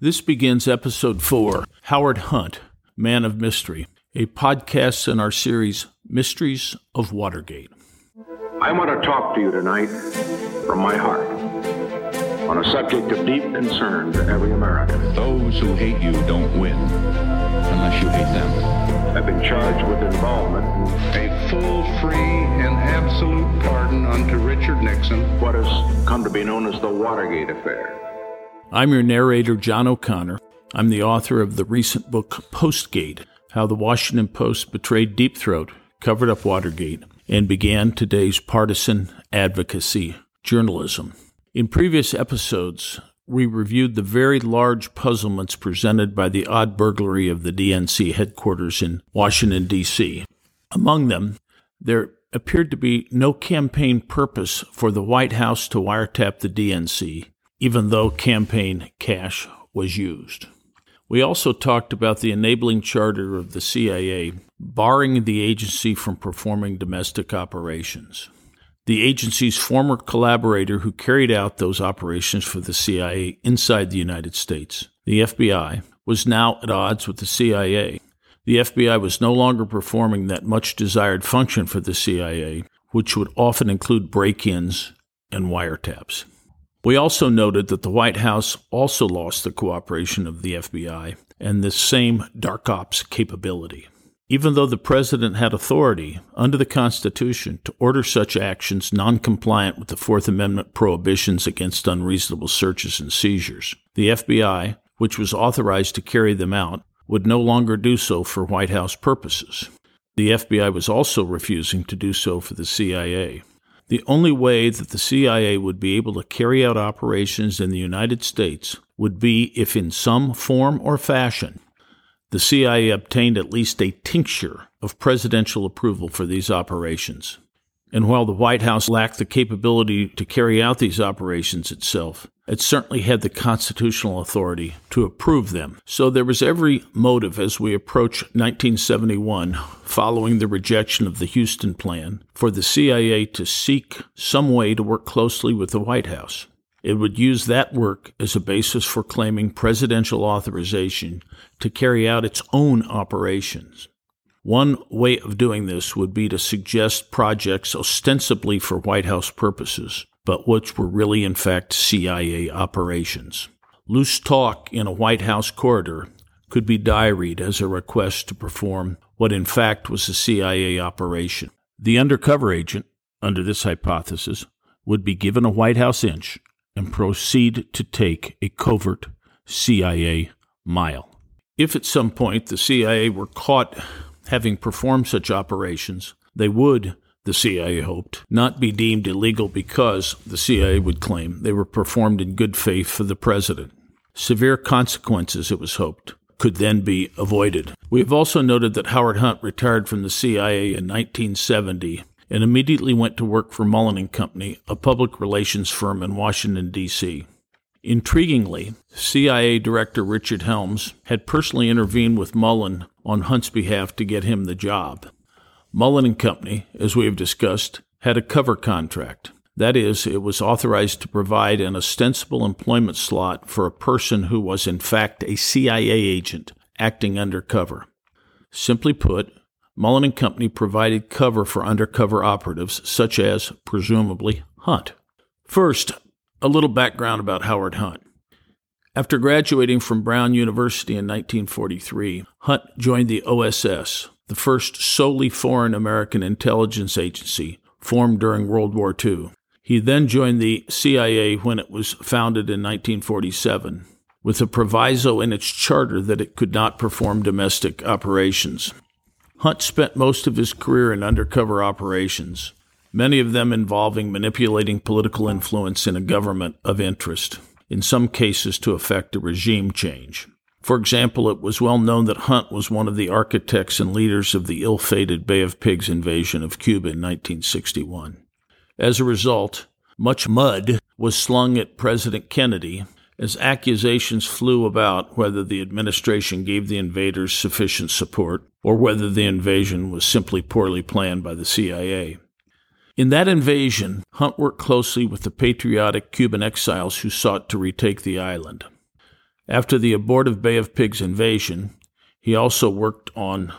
This begins Episode 4, Howard Hunt, Man of Mystery, a podcast in our series, Mysteries of Watergate. I want to talk to you tonight from my heart on a subject of deep concern to every American. Those who hate you don't win unless you hate them. I've been charged with involvement in a full, free, and absolute pardon unto Richard Nixon, what has come to be known as the Watergate Affair. I'm your narrator, John O'Connor. I'm the author of the recent book, Postgate, How the Washington Post Betrayed Deep Throat, Covered Up Watergate, and Began Today's Partisan Advocacy Journalism. In previous episodes, we reviewed the very large puzzlements presented by the odd burglary of the DNC headquarters in Washington, D.C. Among them, there appeared to be no campaign purpose for the White House to wiretap the DNC, even though campaign cash was used. We also talked about the enabling charter of the CIA, barring the agency from performing domestic operations. The agency's former collaborator who carried out those operations for the CIA inside the United States, the FBI, was now at odds with the CIA. The FBI was no longer performing that much-desired function for the CIA, which would often include break-ins and wiretaps. We also noted that the White House also lost the cooperation of the FBI and this same dark ops capability. Even though the president had authority under the Constitution to order such actions noncompliant with the Fourth Amendment prohibitions against unreasonable searches and seizures, the FBI, which was authorized to carry them out, would no longer do so for White House purposes. The FBI was also refusing to do so for the CIA. The only way that the CIA would be able to carry out operations in the United States would be if in some form or fashion the CIA obtained at least a tincture of presidential approval for these operations. And while the White House lacked the capability to carry out these operations itself, it certainly had the constitutional authority to approve them. So there was every motive as we approach 1971, following the rejection of the Houston Plan, for the CIA to seek some way to work closely with the White House. It would use that work as a basis for claiming presidential authorization to carry out its own operations. One way of doing this would be to suggest projects ostensibly for White House purposes, but which were really, in fact, CIA operations. Loose talk in a White House corridor could be diaried as a request to perform what, in fact, was a CIA operation. The undercover agent, under this hypothesis, would be given a White House inch and proceed to take a covert CIA mile. If at some point the CIA were caught having performed such operations, they would, the CIA hoped, not be deemed illegal because, the CIA would claim, they were performed in good faith for the president. Severe consequences, it was hoped, could then be avoided. We have also noted that Howard Hunt retired from the CIA in 1970 and immediately went to work for Mullen and Company, a public relations firm in Washington, D.C. Intriguingly, CIA Director Richard Helms had personally intervened with Mullen on Hunt's behalf to get him the job. Mullen and Company, as we have discussed, had a cover contract. That is, it was authorized to provide an ostensible employment slot for a person who was in fact a CIA agent acting undercover. Simply put, Mullen and Company provided cover for undercover operatives such as, presumably, Hunt. First, a little background about Howard Hunt. After graduating from Brown University in 1943, Hunt joined the OSS, the first solely foreign American intelligence agency formed during World War II. He then joined the CIA when it was founded in 1947, with a proviso in its charter that it could not perform domestic operations. Hunt spent most of his career in undercover operations, many of them involving manipulating political influence in a government of interest, in some cases to effect a regime change. For example, it was well known that Hunt was one of the architects and leaders of the ill-fated Bay of Pigs invasion of Cuba in 1961. As a result, much mud was slung at President Kennedy as accusations flew about whether the administration gave the invaders sufficient support or whether the invasion was simply poorly planned by the CIA. In that invasion, Hunt worked closely with the patriotic Cuban exiles who sought to retake the island. After the abortive Bay of Pigs invasion, he also worked on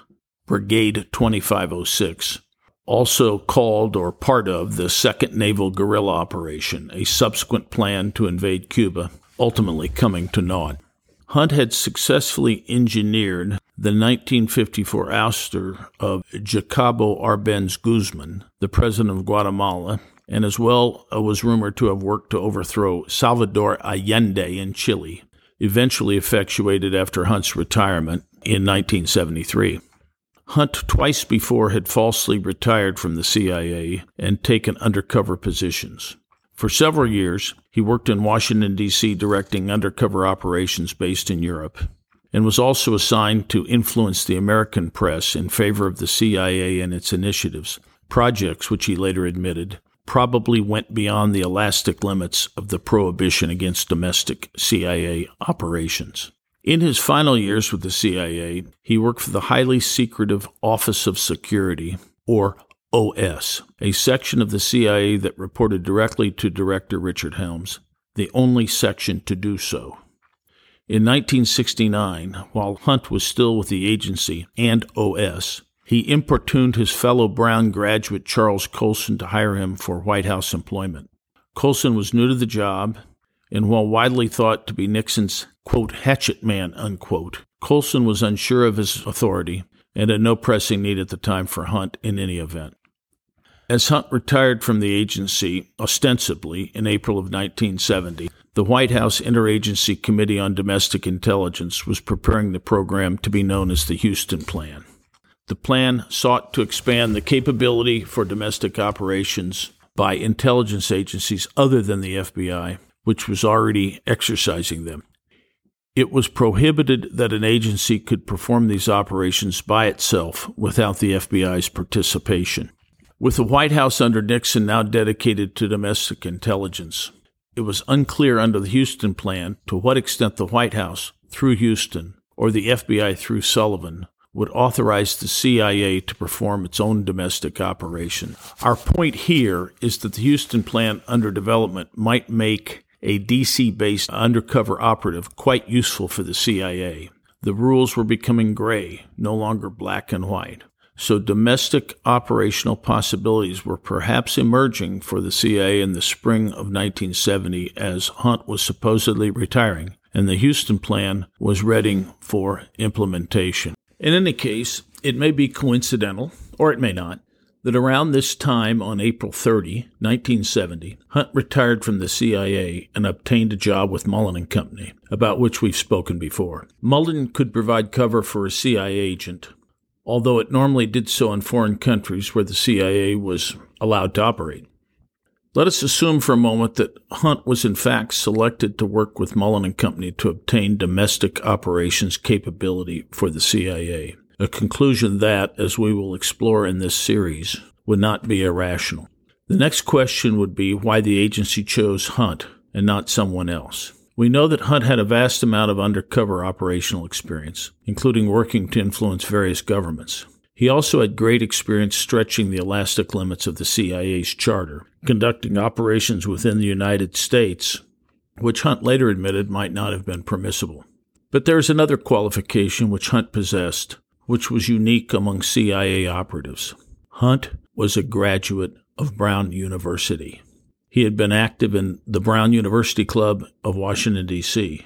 Brigade 2506, also called or part of the Second Naval Guerrilla Operation, a subsequent plan to invade Cuba, ultimately coming to naught. Hunt had successfully engineered the 1954 ouster of Jacobo Arbenz Guzman, the president of Guatemala, and as well was rumored to have worked to overthrow Salvador Allende in Chile, eventually effectuated after Hunt's retirement in 1973. Hunt twice before had falsely retired from the CIA and taken undercover positions. For several years, he worked in Washington, D.C., directing undercover operations based in Europe, and was also assigned to influence the American press in favor of the CIA and its initiatives, projects which he later admitted probably went beyond the elastic limits of the prohibition against domestic CIA operations. In his final years with the CIA, he worked for the highly secretive Office of Security, or OS, a section of the CIA that reported directly to Director Richard Helms, the only section to do so. In 1969, while Hunt was still with the agency and OS, he importuned his fellow Brown graduate Charles Colson to hire him for White House employment. Colson was new to the job, and while widely thought to be Nixon's, quote, hatchet man, unquote, Colson was unsure of his authority and had no pressing need at the time for Hunt in any event. As Hunt retired from the agency, ostensibly, in April of 1970, the White House Interagency Committee on Domestic Intelligence was preparing the program to be known as the Houston Plan. The plan sought to expand the capability for domestic operations by intelligence agencies other than the FBI, which was already exercising them. It was prohibited that an agency could perform these operations by itself without the FBI's participation. With the White House under Nixon now dedicated to domestic intelligence, it was unclear under the Houston Plan to what extent the White House, through Houston, or the FBI through Sullivan, would authorize the CIA to perform its own domestic operation. Our point here is that the Houston Plan under development might make a D.C.-based undercover operative quite useful for the CIA. The rules were becoming gray, no longer black and white. So domestic operational possibilities were perhaps emerging for the CIA in the spring of 1970 as Hunt was supposedly retiring, and the Houston Plan was ready for implementation. In any case, it may be coincidental, or it may not, that around this time on April 30, 1970, Hunt retired from the CIA and obtained a job with Mullen and Company, about which we've spoken before. Mullen could provide cover for a CIA agent, although it normally did so in foreign countries where the CIA was allowed to operate. Let us assume for a moment that Hunt was in fact selected to work with Mullen and Company to obtain domestic operations capability for the CIA. A conclusion that, as we will explore in this series, would not be irrational. The next question would be why the agency chose Hunt and not someone else. We know that Hunt had a vast amount of undercover operational experience, including working to influence various governments. He also had great experience stretching the elastic limits of the CIA's charter, conducting operations within the United States, which Hunt later admitted might not have been permissible. But there is another qualification which Hunt possessed, which was unique among CIA operatives. Hunt was a graduate of Brown University. He had been active in the Brown University Club of Washington, D.C.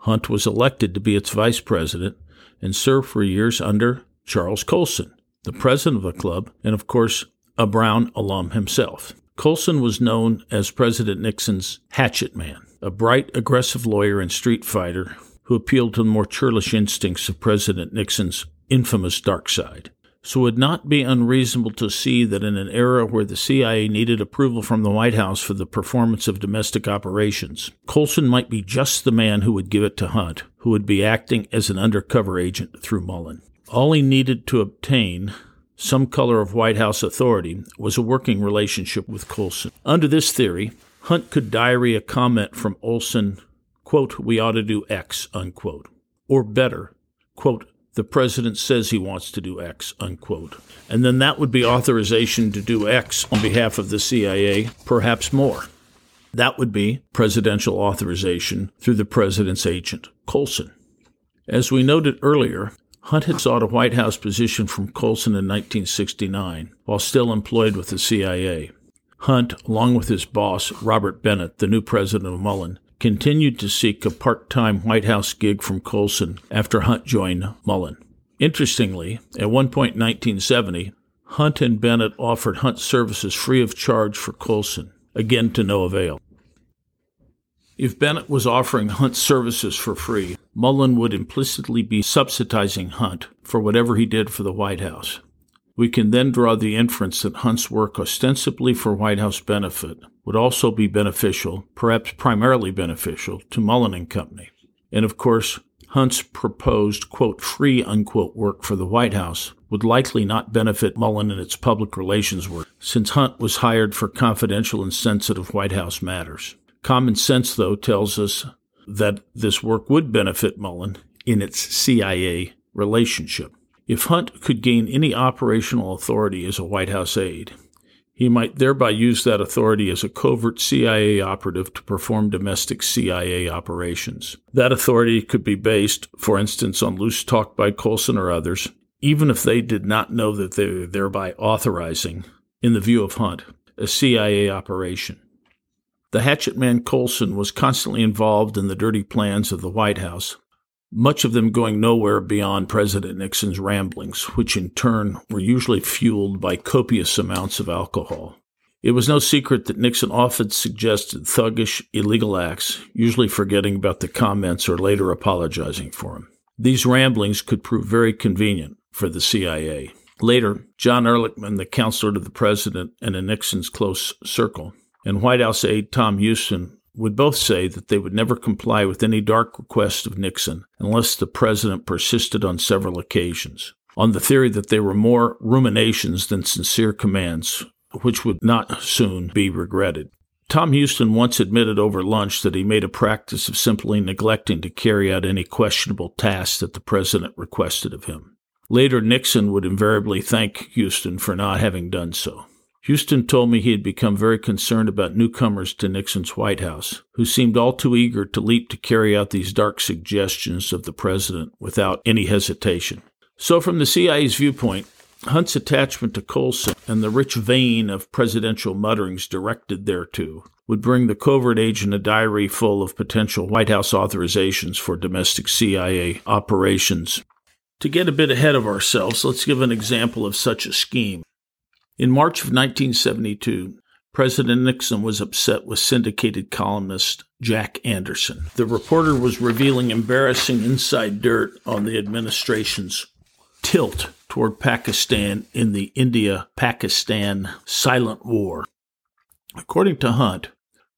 Hunt was elected to be its vice president and served for years under Charles Colson, the president of the club, and of course, a Brown alum himself. Colson was known as President Nixon's hatchet man, a bright, aggressive lawyer and street fighter who appealed to the more churlish instincts of President Nixon's infamous dark side. So it would not be unreasonable to see that in an era where the CIA needed approval from the White House for the performance of domestic operations, Colson might be just the man who would give it to Hunt, who would be acting as an undercover agent through Mullen. All he needed to obtain some color of White House authority was a working relationship with Colson. Under this theory, Hunt could diary a comment from Olson, quote, we ought to do X, unquote, or better, quote, the president says he wants to do X, unquote. And then that would be authorization to do X on behalf of the CIA, perhaps more. That would be presidential authorization through the president's agent, Colson. As we noted earlier, Hunt had sought a White House position from Colson in 1969 while still employed with the CIA. Hunt, along with his boss, Robert Bennett, the new president of Mullen, continued to seek a part-time White House gig from Colson after Hunt joined Mullen. Interestingly, at one point in 1970, Hunt and Bennett offered Hunt services free of charge for Colson, again to no avail. If Bennett was offering Hunt services for free, Mullen would implicitly be subsidizing Hunt for whatever he did for the White House. We can then draw the inference that Hunt's work ostensibly for White House benefit would also be beneficial, perhaps primarily beneficial, to Mullen and Company. And of course, Hunt's proposed, quote, free, unquote, work for the White House would likely not benefit Mullen in its public relations work, since Hunt was hired for confidential and sensitive White House matters. Common sense, though, tells us that this work would benefit Mullen in its CIA relationship. If Hunt could gain any operational authority as a White House aide, he might thereby use that authority as a covert CIA operative to perform domestic CIA operations. That authority could be based, for instance, on loose talk by Colson or others, even if they did not know that they were thereby authorizing, in the view of Hunt, a CIA operation. The hatchet man Colson was constantly involved in the dirty plans of the White House, much of them going nowhere beyond President Nixon's ramblings, which in turn were usually fueled by copious amounts of alcohol. It was no secret that Nixon often suggested thuggish, illegal acts, usually forgetting about the comments or later apologizing for them. These ramblings could prove very convenient for the CIA. Later, John Ehrlichman, the counselor to the president and in Nixon's close circle, and White House aide Tom Huston would both say that they would never comply with any dark request of Nixon unless the president persisted on several occasions, on the theory that they were more ruminations than sincere commands, which would not soon be regretted. Tom Huston once admitted over lunch that he made a practice of simply neglecting to carry out any questionable task that the president requested of him. Later, Nixon would invariably thank Huston for not having done so. Huston told me he had become very concerned about newcomers to Nixon's White House, who seemed all too eager to leap to carry out these dark suggestions of the president without any hesitation. So from the CIA's viewpoint, Hunt's attachment to Colson and the rich vein of presidential mutterings directed thereto would bring the covert agent a diary full of potential White House authorizations for domestic CIA operations. To get a bit ahead of ourselves, let's give an example of such a scheme. In March of 1972, President Nixon was upset with syndicated columnist Jack Anderson. The reporter was revealing embarrassing inside dirt on the administration's tilt toward Pakistan in the India-Pakistan silent war. According to Hunt,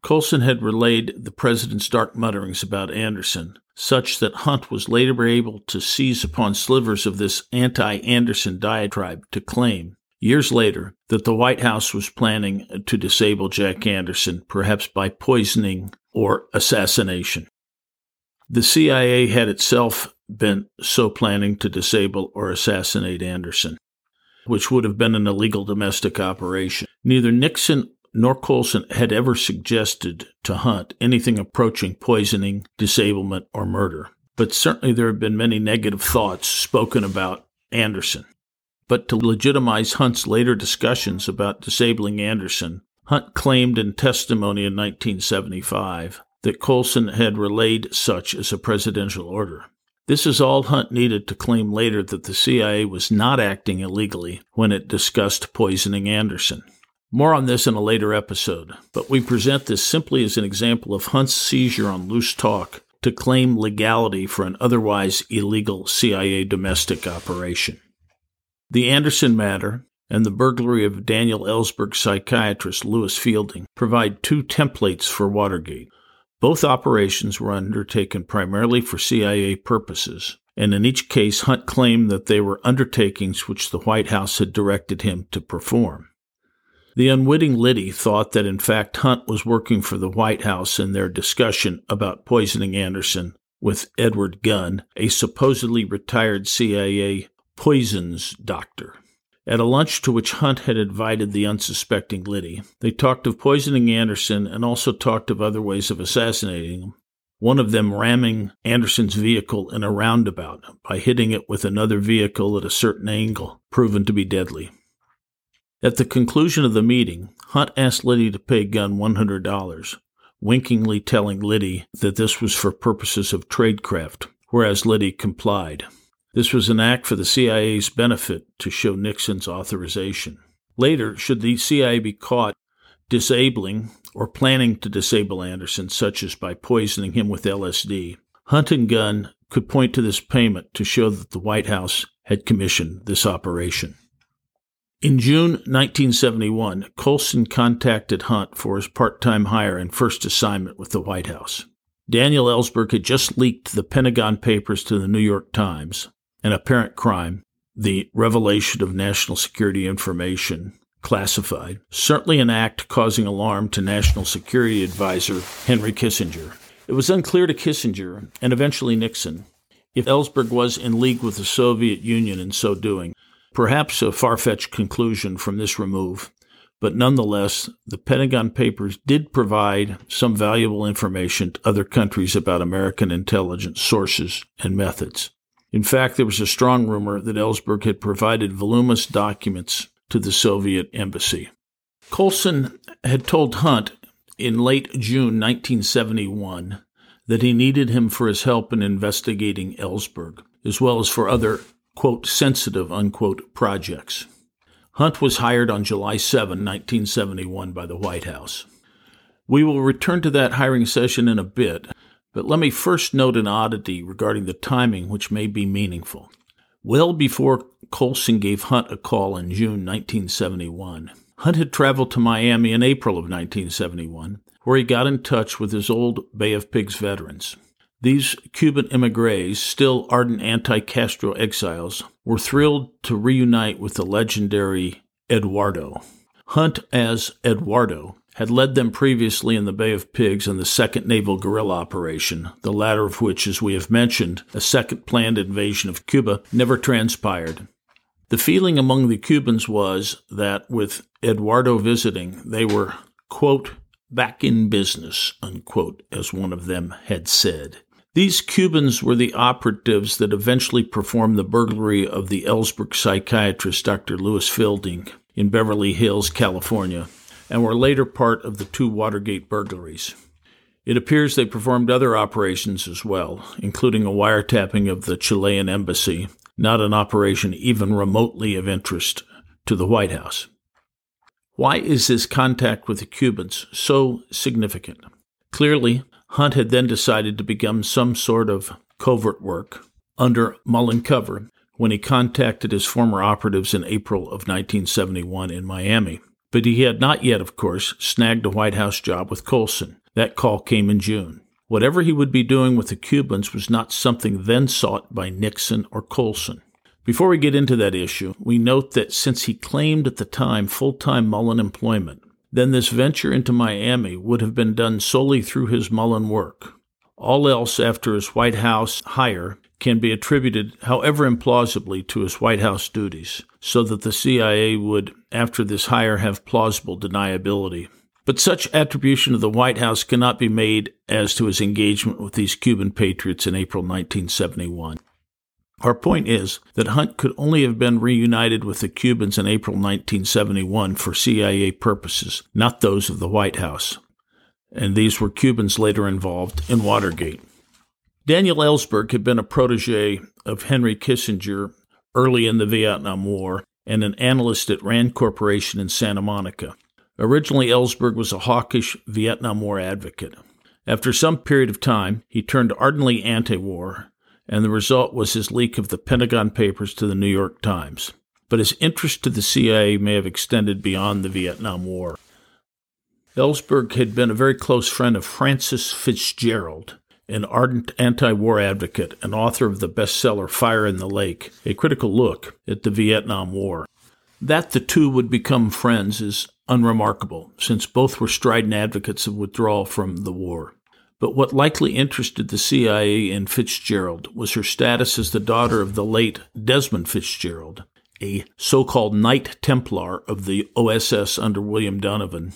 Colson had relayed the president's dark mutterings about Anderson, such that Hunt was later able to seize upon slivers of this anti-Anderson diatribe to claim, years later, that the White House was planning to disable Jack Anderson, perhaps by poisoning or assassination. The CIA had itself been so planning to disable or assassinate Anderson, which would have been an illegal domestic operation. Neither Nixon nor Colson had ever suggested to Hunt anything approaching poisoning, disablement, or murder. But certainly there had been many negative thoughts spoken about Anderson. But to legitimize Hunt's later discussions about disabling Anderson, Hunt claimed in testimony in 1975 that Colson had relayed such as a presidential order. This is all Hunt needed to claim later that the CIA was not acting illegally when it discussed poisoning Anderson. More on this in a later episode, but we present this simply as an example of Hunt's seizure on loose talk to claim legality for an otherwise illegal CIA domestic operation. The Anderson matter and the burglary of Daniel Ellsberg psychiatrist Louis Fielding provide two templates for Watergate. Both operations were undertaken primarily for CIA purposes, and in each case Hunt claimed that they were undertakings which the White House had directed him to perform. The unwitting Liddy thought that in fact Hunt was working for the White House in their discussion about poisoning Anderson with Edward Gunn, a supposedly retired CIA poisons doctor. At a lunch to which Hunt had invited the unsuspecting Liddy, they talked of poisoning Anderson and also talked of other ways of assassinating him, one of them ramming Anderson's vehicle in a roundabout by hitting it with another vehicle at a certain angle, proven to be deadly. At the conclusion of the meeting, Hunt asked Liddy to pay Gunn $100, winkingly telling Liddy that this was for purposes of tradecraft, whereas Liddy complied. This was an act for the CIA's benefit to show Nixon's authorization. Later, should the CIA be caught disabling or planning to disable Anderson, such as by poisoning him with LSD, Hunt and Gunn could point to this payment to show that the White House had commissioned this operation. In June 1971, Colson contacted Hunt for his part-time hire and first assignment with the White House. Daniel Ellsberg had just leaked the Pentagon Papers to the New York Times, an apparent crime, the revelation of national security information, classified, certainly an act causing alarm to National Security Advisor Henry Kissinger. It was unclear to Kissinger, and eventually Nixon, if Ellsberg was in league with the Soviet Union in so doing. Perhaps a far-fetched conclusion from this remove, but nonetheless, the Pentagon Papers did provide some valuable information to other countries about American intelligence sources and methods. In fact, there was a strong rumor that Ellsberg had provided voluminous documents to the Soviet embassy. Colson had told Hunt in late June 1971 that he needed him for his help in investigating Ellsberg, as well as for other quote, sensitive, unquote, projects. Hunt was hired on July 7, 1971, by the White House. We will return to that hiring session in a bit, but let me first note an oddity regarding the timing which may be meaningful. Well before Colson gave Hunt a call in June 1971, Hunt had traveled to Miami in April of 1971, where he got in touch with his old Bay of Pigs veterans. These Cuban émigrés, still ardent anti-Castro exiles, were thrilled to reunite with the legendary Eduardo. Hunt, as Eduardo, had led them previously in the Bay of Pigs in the Second Naval Guerrilla Operation, the latter of which, as we have mentioned, a second planned invasion of Cuba, never transpired. The feeling among the Cubans was that, with Eduardo visiting, they were, quote, back in business, unquote, as one of them had said. These Cubans were the operatives that eventually performed the burglary of the Ellsberg psychiatrist Dr. Louis Fielding in Beverly Hills, California, and were later part of the two Watergate burglaries. It appears they performed other operations as well, including a wiretapping of the Chilean embassy, not an operation even remotely of interest to the White House. Why is this contact with the Cubans so significant? Clearly, Hunt had then decided to become some sort of covert work under Mullen cover when he contacted his former operatives in April of 1971 in Miami. But he had not yet, of course, snagged a White House job with Colson. That call came in June. Whatever he would be doing with the Cubans was not something then sought by Nixon or Colson. Before we get into that issue, we note that since he claimed at the time full-time Mullen employment, then this venture into Miami would have been done solely through his Mullen work. All else after his White House hire can be attributed, however implausibly, to his White House duties, so that the CIA would, after this hire, have plausible deniability. But such attribution of the White House cannot be made as to his engagement with these Cuban patriots in April 1971. Our point is that Hunt could only have been reunited with the Cubans in April 1971 for CIA purposes, not those of the White House. And these were Cubans later involved in Watergate. Daniel Ellsberg had been a protege of Henry Kissinger early in the Vietnam War and an analyst at Rand Corporation in Santa Monica. Originally, Ellsberg was a hawkish Vietnam War advocate. After some period of time, he turned ardently anti-war, and the result was his leak of the Pentagon Papers to the New York Times. But his interest to the CIA may have extended beyond the Vietnam War. Ellsberg had been a very close friend of Francis Fitzgerald, an ardent anti-war advocate and author of the bestseller Fire in the Lake, a critical look at the Vietnam War. That the two would become friends is unremarkable, since both were strident advocates of withdrawal from the war. But what likely interested the CIA in Fitzgerald was her status as the daughter of the late Desmond Fitzgerald, a so-called Knight Templar of the OSS under William Donovan,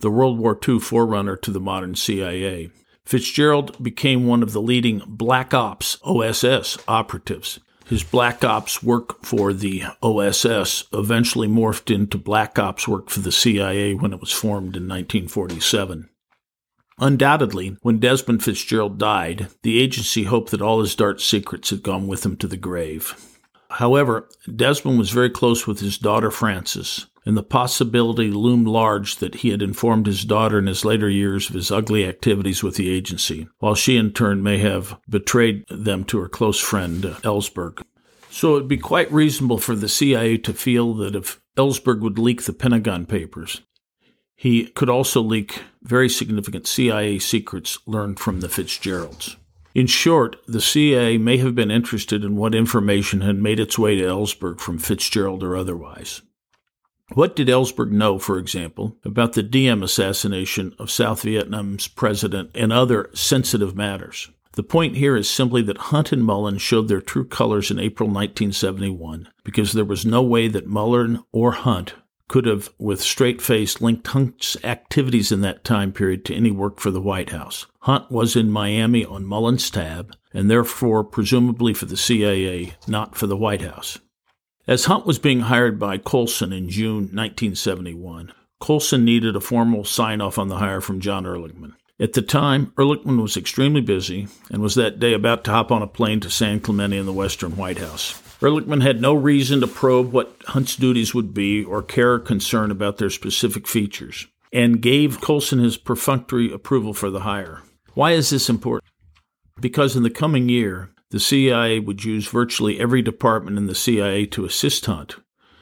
the World War II forerunner to the modern CIA. Fitzgerald became one of the leading Black Ops OSS operatives. His Black Ops work for the OSS eventually morphed into Black Ops work for the CIA when it was formed in 1947. Undoubtedly, when Desmond Fitzgerald died, the agency hoped that all his dark secrets had gone with him to the grave. However, Desmond was very close with his daughter Frances, and the possibility loomed large that he had informed his daughter in his later years of his ugly activities with the agency, while she in turn may have betrayed them to her close friend, Ellsberg. So it would be quite reasonable for the CIA to feel that if Ellsberg would leak the Pentagon Papers, he could also leak very significant CIA secrets learned from the Fitzgeralds. In short, the CIA may have been interested in what information had made its way to Ellsberg from Fitzgerald or otherwise. What did Ellsberg know, for example, about the Diem assassination of South Vietnam's president and other sensitive matters? The point here is simply that Hunt and Mullen showed their true colors in April 1971 because there was no way that Mullen or Hunt could have, with straight face, linked Hunt's activities in that time period to any work for the White House. Hunt was in Miami on Mullen's tab, and therefore presumably for the CIA, not for the White House. As Hunt was being hired by Colson in June 1971, Colson needed a formal sign-off on the hire from John Ehrlichman. At the time, Ehrlichman was extremely busy and was that day about to hop on a plane to San Clemente in the Western White House. Ehrlichman had no reason to probe what Hunt's duties would be or care or concern about their specific features, and gave Colson his perfunctory approval for the hire. Why is this important? Because in the coming year, the CIA would use virtually every department in the CIA to assist Hunt,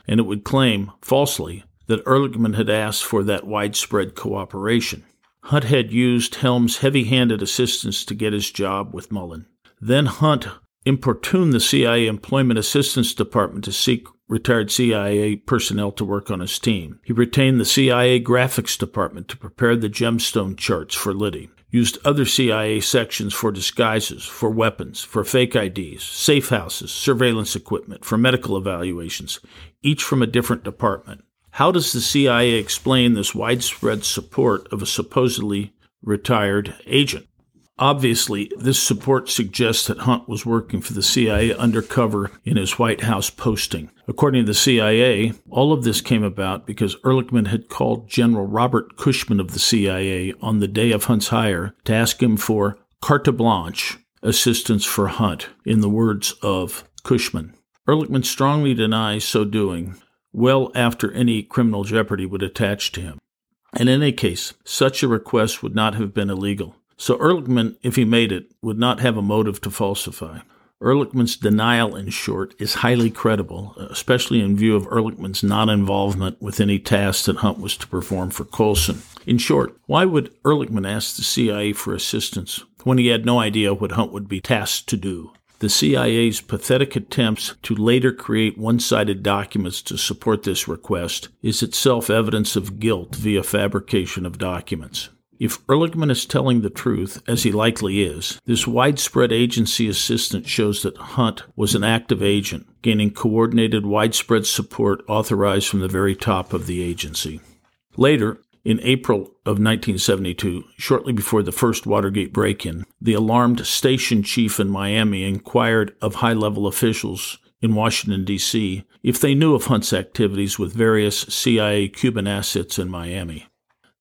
and it would claim, falsely, that Ehrlichman had asked for that widespread cooperation. Hunt had used Helms' heavy-handed assistance to get his job with Mullen. Then Hunt importuned the CIA Employment Assistance Department to seek retired CIA personnel to work on his team. He retained the CIA Graphics Department to prepare the gemstone charts for Liddy, used other CIA sections for disguises, for weapons, for fake IDs, safe houses, surveillance equipment, for medical evaluations, each from a different department. How does the CIA explain this widespread support of a supposedly retired agent? Obviously, this support suggests that Hunt was working for the CIA undercover in his White House posting. According to the CIA, all of this came about because Ehrlichman had called General Robert Cushman of the CIA on the day of Hunt's hire to ask him for carte blanche assistance for Hunt, in the words of Cushman. Ehrlichman strongly denies so doing, well after any criminal jeopardy would attach to him. And in any case, such a request would not have been illegal. So Ehrlichman, if he made it, would not have a motive to falsify. Ehrlichman's denial, in short, is highly credible, especially in view of Ehrlichman's non-involvement with any task that Hunt was to perform for Colson. In short, why would Ehrlichman ask the CIA for assistance when he had no idea what Hunt would be tasked to do? The CIA's pathetic attempts to later create one-sided documents to support this request is itself evidence of guilt via fabrication of documents. If Ehrlichman is telling the truth, as he likely is, this widespread agency assistance shows that Hunt was an active agent, gaining coordinated widespread support authorized from the very top of the agency. Later, in April of 1972, shortly before the first Watergate break-in, the alarmed station chief in Miami inquired of high-level officials in Washington, D.C., if they knew of Hunt's activities with various CIA Cuban assets in Miami.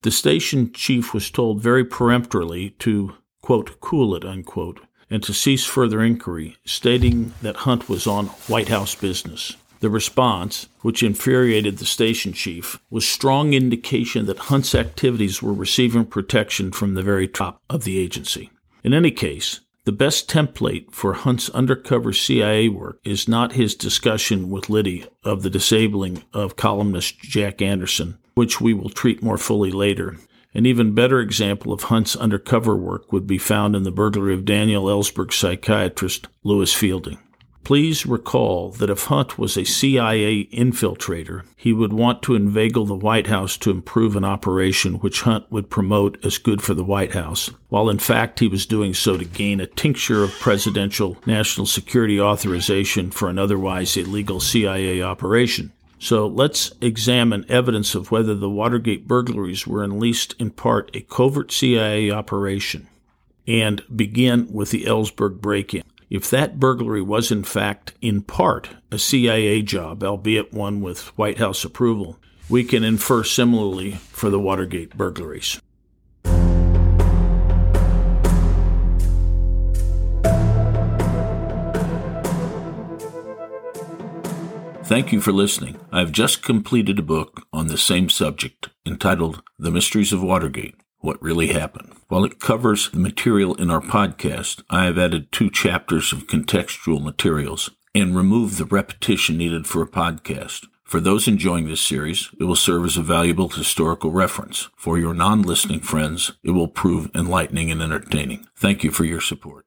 The station chief was told very peremptorily to, quote, cool it, unquote, and to cease further inquiry, stating that Hunt was on White House business. The response, which infuriated the station chief, was strong indication that Hunt's activities were receiving protection from the very top of the agency. In any case, the best template for Hunt's undercover CIA work is not his discussion with Liddy of the disabling of columnist Jack Anderson, which we will treat more fully later. An even better example of Hunt's undercover work would be found in the burglary of Daniel Ellsberg's psychiatrist, Louis Fielding. Please recall that if Hunt was a CIA infiltrator, he would want to inveigle the White House to improve an operation which Hunt would promote as good for the White House, while in fact he was doing so to gain a tincture of presidential national security authorization for an otherwise illegal CIA operation. So let's examine evidence of whether the Watergate burglaries were at least in part a covert CIA operation, and begin with the Ellsberg break-in. If that burglary was in fact, in part, a CIA job, albeit one with White House approval, we can infer similarly for the Watergate burglaries. Thank you for listening. I have just completed a book on the same subject entitled The Mysteries of Watergate. What really happened. While it covers the material in our podcast, I have added 2 chapters of contextual materials and removed the repetition needed for a podcast. For those enjoying this series, it will serve as a valuable historical reference. For your non-listening friends, it will prove enlightening and entertaining. Thank you for your support.